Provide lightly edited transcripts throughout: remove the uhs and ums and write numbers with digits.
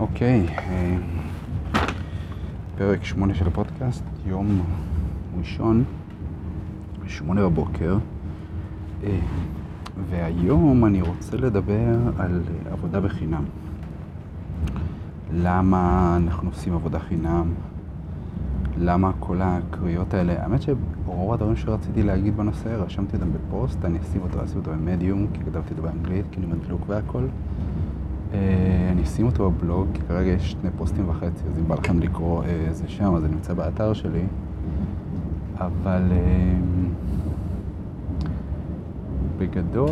אוקיי, פרק 8 של הפודקאסט, יום ראשון, 8 בבוקר, והיום אני רוצה לדבר על עבודה בחינם. למה אנחנו עושים עבודה חינם? למה כל הקריאות האלה? האמת שרוב הדברים שרציתי להגיד בנושא, רשמתי אותם בפוסט, אני אשים אותו במדיום, כי כתבתי אותו באנגלית, כי אני מדלוק והכל. אני אשים אותו בבלוג, כי כרגע יש 2.5 פוסטים, אז אם בא לכם לקרוא זה שם, אז זה נמצא באתר שלי. אבל בגדול,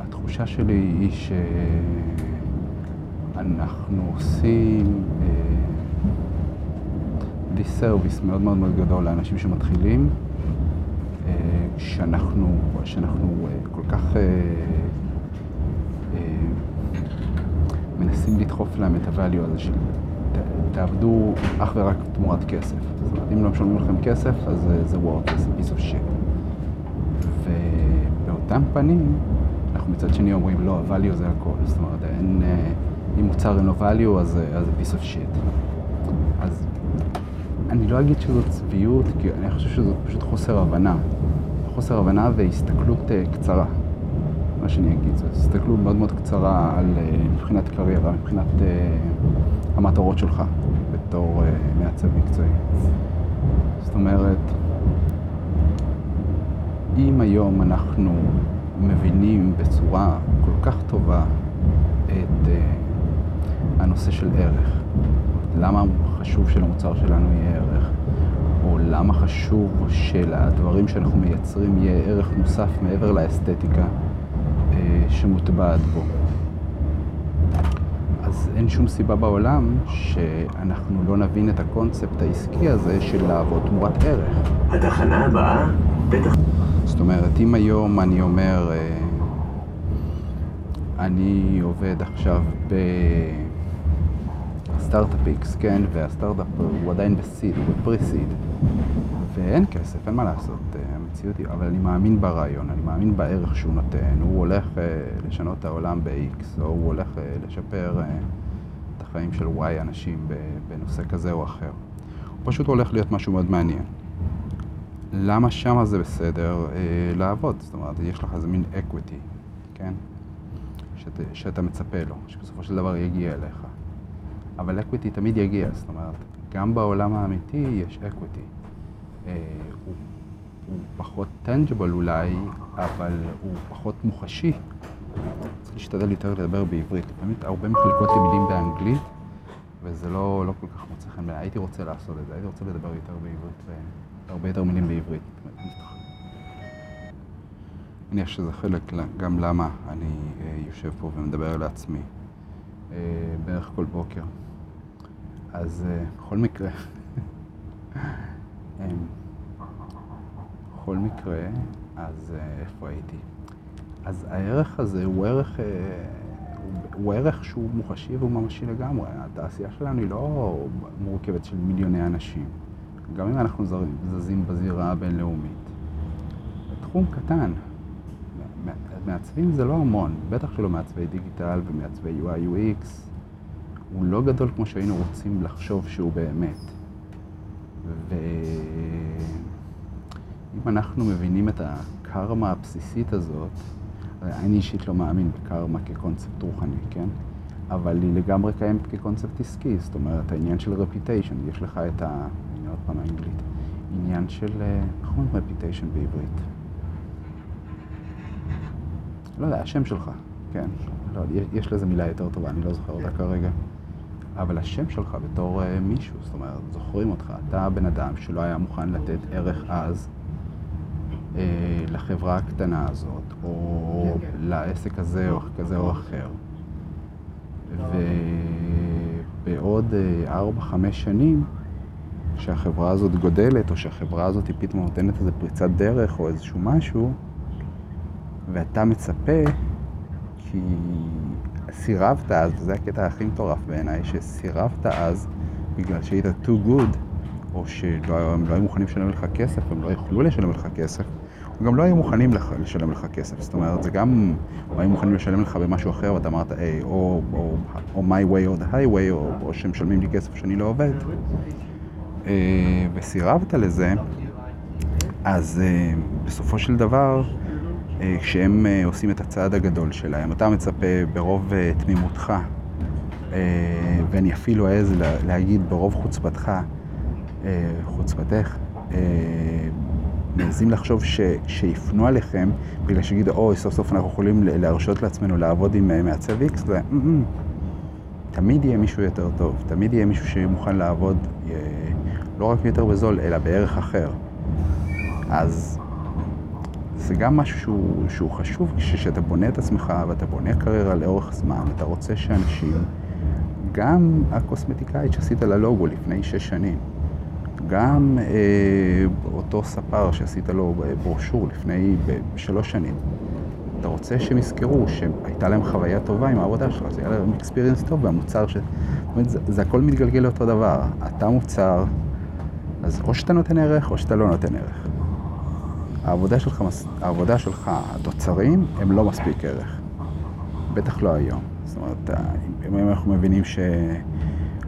התחושה שלי היא שאנחנו עושים דיסרוויס מאוד מאוד מאוד גדול לאנשים שמתחילים, שאנחנו כל כך מנסים לדחוף להם את הוואליו הזה של תעבדו אך ורק תמורת כסף. זאת אומרת, אם לא משלמים לכם כסף, אז זה worth, זה piece of shit. ובאותם פנים, אנחנו מצד שני אומרים, לא, הוואליו זה הכל. זאת אומרת, אם מוצר אין לו value, אז זה piece of shit. אז אני לא אגיד שזאת צביעות, כי אני חושב שזאת פשוט חוסר הבנה. חוסר הבנה והסתכלות קצרה. מה שאני אגיד, זו הסתכלות מאוד מאוד קצרה על מבחינת קריירה, מבחינת המטרות שלך בתור מעצב מקצועי. זאת אומרת, אם היום אנחנו מבינים בצורה כל כך טובה את הנושא של ערך, למה חשוב שלמוצר שלנו יהיה ערך, או למה חשוב שלדברים שאנחנו מייצרים יהיה ערך מוסף מעבר לאסתטיקה, שמוטבעת בו. אז אין שום סיבה בעולם שאנחנו לא נבין את הקונספט העסקי הזה של לעבוד תמורת ערך. התחנה הבאה, בטח. זאת אומרת, אם היום אני אומר, אני עובד עכשיו בסטארט-אפ X, כן? והסטארט-אפ הוא עדיין בסיד, הוא בפריסיד. ואין כסף, אין מה לעשות, המציאות היא, אבל אני מאמין ברעיון, אני מאמין בערך שהוא נותן, הוא הולך לשנות את העולם ב-X, או הוא הולך לשפר את החיים של Y אנשים בנושא כזה או אחר. הוא פשוט הולך להיות משהו מאוד מעניין. למה שמה זה בסדר לעבוד? זאת אומרת, יש לך איזה מין equity, כן? שאתה מצפה לו, שבסופו של דבר יגיע אליך. אבל equity תמיד יגיע, זאת אומרת, גם בעולם האמיתי יש equity. הוא פחות tangible אולי, אבל הוא פחות מוחשי. צריך להשתדל יותר לדבר בעברית. באמת הרבה מחלקות למילים באנגלית, וזה לא כל כך מוצא חן. הייתי רוצה לעשות את זה, הייתי רוצה לדבר יותר בעברית, הרבה יותר מילים בעברית. אני חושב שזה חלק גם למה אני יושב פה ומדבר על עצמי בערך כל בוקר. אז בכל מקרה, בכל מקרה, אז איפה הייתי? אז הערך הזה הוא ערך שהוא מוחשי והוא ממשי לגמרי. התעשייה שלנו היא לא מורכבת של מיליוני אנשים, גם אם אנחנו זזים בזירה הבינלאומית. התחום קטן, מעצבים זה לא המון, בטח שלא מעצבי דיגיטל ומעצבי UI/UX, הוא לא גדול כמו שהיינו רוצים לחשוב שהוא באמת. ואם אנחנו מבינים את הקרמה הבסיסית הזאת, אני אישית לא מאמין בקרמה כקונספט רוחני, כן? אבל היא לגמרי קיימת כקונספט עסקי, זאת אומרת, העניין של reputation, יש לך את עוד פעם האנגלית, עניין של, איך אומרת reputation בעברית? לא יודע, השם שלך, כן, לא, יש לזה מילה יותר טובה, אני לא זוכר אותה כרגע. אבל השם שלך בתור מישהו, זאת אומרת, זוכרים אותך, אתה בן אדם שלא היה מוכן לתת ערך אז לחברה הקטנה הזאת, או לעסק הזה או כזה או אחר. ובעוד 4-5 שנים, שהחברה הזאת גודלת, או שהחברה הזאת היא פתאום נותנת איזה פריצת דרך או איזשהו משהו, ואתה מצפה כי סירבת אז, וזה הקטע הכי מטורף בעיניי, שסירבת אז בגלל שהיית too good, או שהם לא היו מוכנים לשלם לך כסף, הם לא יכלו לשלם לך כסף, גם לא היו מוכנים לשלם לך כסף, זאת אומרת, זה גם היו מוכנים לשלם לך במשהו אחר, ואתה אמרת, היי, או my way או the highway, או שמשלמים לי כסף שאני לא עובד, וסירבת לזה, אז בסופו של דבר, כשהם עושים את הצעד הגדול שלהם, אתה מצפה ברוב תמימותך, ואני אפילו אעז להגיד ברוב חוצפתך, מנסים לחשוב שיפנו עליכם, בגלל שיגיד, אוי, סוף סוף אנחנו יכולים להרשות לעצמנו לעבוד עם מעצב איקס, תמיד יהיה מישהו יותר טוב, תמיד יהיה מישהו שמוכן לעבוד לא רק יותר בזול, אלא בערך אחר. אז זה גם משהו שהוא חשוב, כשאתה בונה את עצמך ואתה בונה קריירה לאורך זמן, אתה רוצה שאנשים, גם הקוסמטיקאית שעשית על הלוגו לפני 6 שנים, גם אותו ספר שעשית לו ברושור לפני 3 שנים, אתה רוצה שהם יזכרו שהייתה להם חוויה טובה עם העבודה שלך, זה היה להם אקספיריינס טוב, והמוצר ש... זה הכל מתגלגל לאותו דבר, אתה מוצר, אז או שאתה נותן ערך או שאתה לא נותן ערך. העבודה שלך, התוצרים, הם לא מספיק ערך. בטח לא היום. זאת אומרת, אם אנחנו מבינים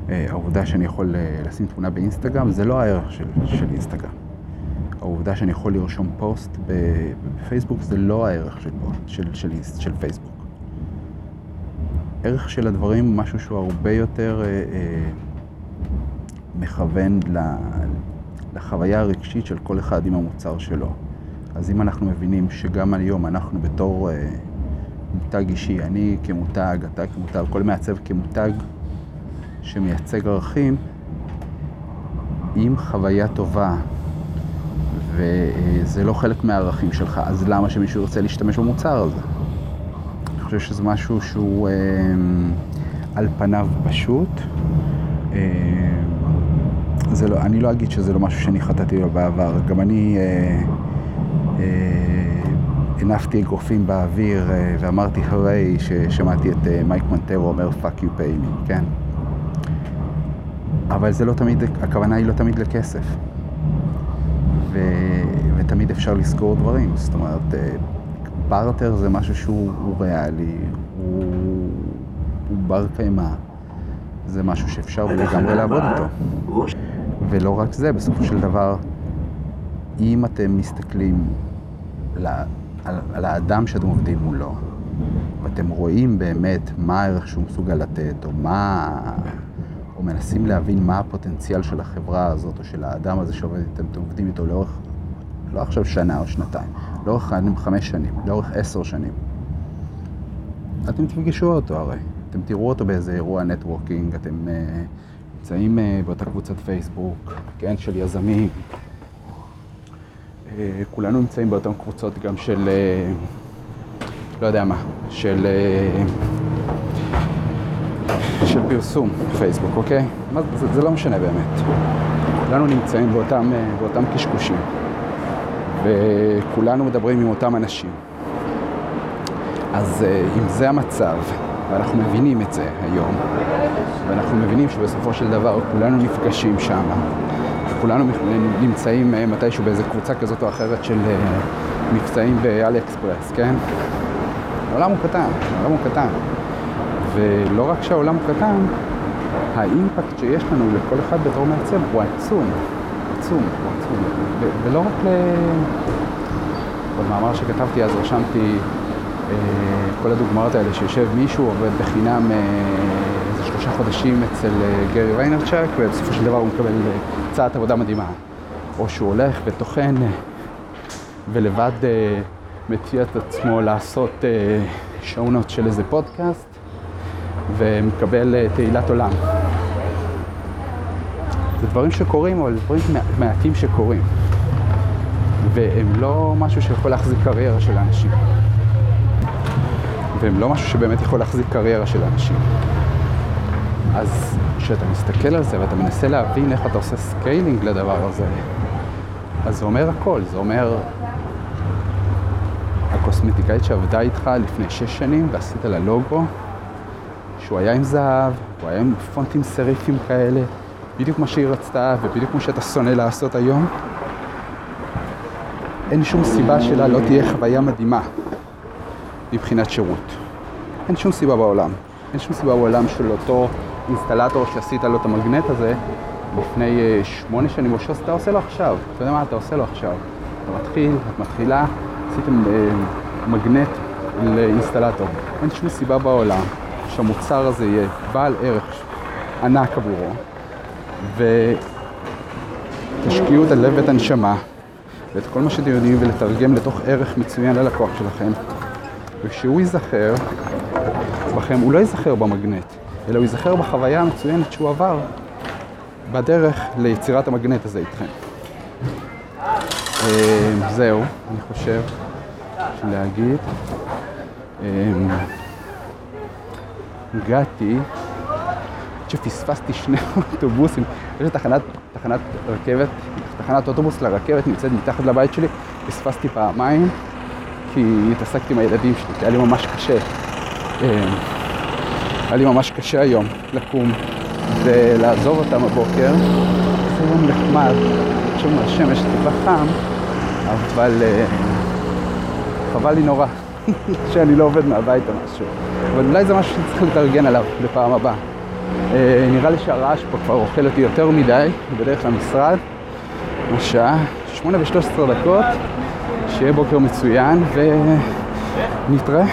שהעובדה שאני יכול לשים תמונה באינסטגרם, זה לא הערך של אינסטגרם. העובדה שאני יכול לרשום פוסט בפייסבוק, זה לא הערך של פייסבוק. ערך של הדברים הוא משהו שהוא הרבה יותר מכוון לחוויה הרגשית של כל אחד עם המוצר שלו. אז אם אנחנו מבינים שגם היום אנחנו בתור מותג אישי, אני כמותג, אתה כמותג, כל מעצב כמותג שמייצג ערכים, עם חוויה טובה, וזה לא חלק מהערכים שלך, אז למה שמישהו ירצה להשתמש במוצר הזה? אני חושב שזה משהו שהוא על פניו פשוט. אני לא אגיד שזה לא משהו שאני חטאתי לו בעבר, גם אני הנפתי אגרופים באוויר ואמרתי הרי ששמעתי את מייק מונטרו אומר fuck you pay me, כן? אבל זה לא תמיד, הכוונה היא לא תמיד לכסף, ותמיד אפשר לסגור דברים, זאת אומרת בארטר זה משהו שהוא ריאלי, הוא בר קיימה, זה משהו שאפשר לגמרי לעבוד איתו. ולא רק זה, בסופו של דבר, אם אתם מסתכלים על האדם שאתם עובדים מולו, ואתם רואים באמת מה הערך שהוא מסוגל לתת, או מנסים להבין מה הפוטנציאל של החברה הזאת, או של האדם הזה שאתם עובדים איתו לאורך, לא עכשיו שנה או שנתיים, לאורך 5 שנים, לאורך 10 שנים, אתם תפגשו אותו הרי. אתם תראו אותו באיזה אירוע נטוורקינג, אתם נמצאים באותה קבוצת פייסבוק, כן, של יזמים. כולנו נמצאים באותן קבוצות גם של, לא יודע מה, של פרסום פייסבוק, אוקיי? זה לא משנה באמת. כולנו נמצאים באותם קשקושים, וכולנו מדברים עם אותם אנשים. אז אם זה המצב, ואנחנו מבינים את זה היום, ואנחנו מבינים שבסופו של דבר כולנו נפגשים שם, וכולנו נמצאים מתישהו באיזו קבוצה כזאת או אחרת של מבצעים באלי אקספרס, כן? העולם הוא קטן. ולא רק שהעולם הוא קטן, האימפקט שיש לנו לכל אחד בתור מעצב הוא עצום. ולא רק במאמר שכתבתי אז רשמתי כל הדוגמאות האלה שיושב מישהו, עובד בחינם איזה 3 חודשים אצל גרי ויינרצ'ק, ובסופו של דבר הוא מקבל צעת עבודה מדהימה. או שהוא הולך ותוכן ולבד מציע את עצמו לעשות שעונות של איזה פודקאסט, ומקבל תהילת עולם. זה דברים שקורים, אבל דברים מעטים שקורים. והם לא משהו שיכול להחזיק קריירה של האנשים. והם לא משהו שבאמת יכול להחזיק קריירה של האנשים. אז כשאתה מסתכל על זה ואתה מנסה להבין איך אתה עושה סקיילינג לדבר הזה, אז זה אומר הכל. זה אומר הקוסמטיקאית שעבדה איתך לפני 6 שנים ועשית לה לוגו, שהוא היה עם זהב, הוא היה עם פונטים סריפים כאלה, בדיוק מה שהיא רצתה ובדיוק כמו שאתה שונא לעשות היום. אין שום סיבה שלה לא תהיה חוויה מדהימה מבחינת שירות. אין שום סיבה בעולם. אין שום סיבה בעולם של אותו אינסטלטור שעשית לו את המגנט הזה לפני 8 שנים או 6, אתה עושה לו עכשיו. אתה יודע מה אתה עושה לו עכשיו? אתה מתחיל, את מתחילה, עשיתם מגנט לאינסטלטור. אין שום סיבה בעולם שהמוצר הזה יהיה בעל ערך ענק עבורו, ותשקיעו את הלב ואת הנשמה ואת כל מה שאתם יודעים ולתרגם לתוך ערך מצוין ללקוח שלכם, וכשהוא ייזכר בכם, הוא לא ייזכר במגנט, אלא הוא ייזכר בחוויה המצוינת שהוא עבר בדרך ליצירת המגנט הזה איתכם. זהו, אני חושב להגיד, הגעתי שפספסתי 2 אוטובוסים. יש תחנת אוטובוס לרכבת נמצאת מתחת לבית שלי. פספסתי פעמיים כי התעסקתי עם הילדים שלי. היה לי ממש קשה. היה לי ממש קשה היום לקום ולעזוב אותם הבוקר. זה יום נחמד, עכשיו מהשמש טיפה חם, אבל חבל לי נורא שאני לא עובד מהבית או משהו. אבל אולי זה משהו שצריך להתארגן עליו לפעם הבאה. נראה לי שהרעש פה כבר אוכל אותי יותר מדי, בדרך למשרד, השעה 8:13, שיהיה בוקר מצוין ונתראה.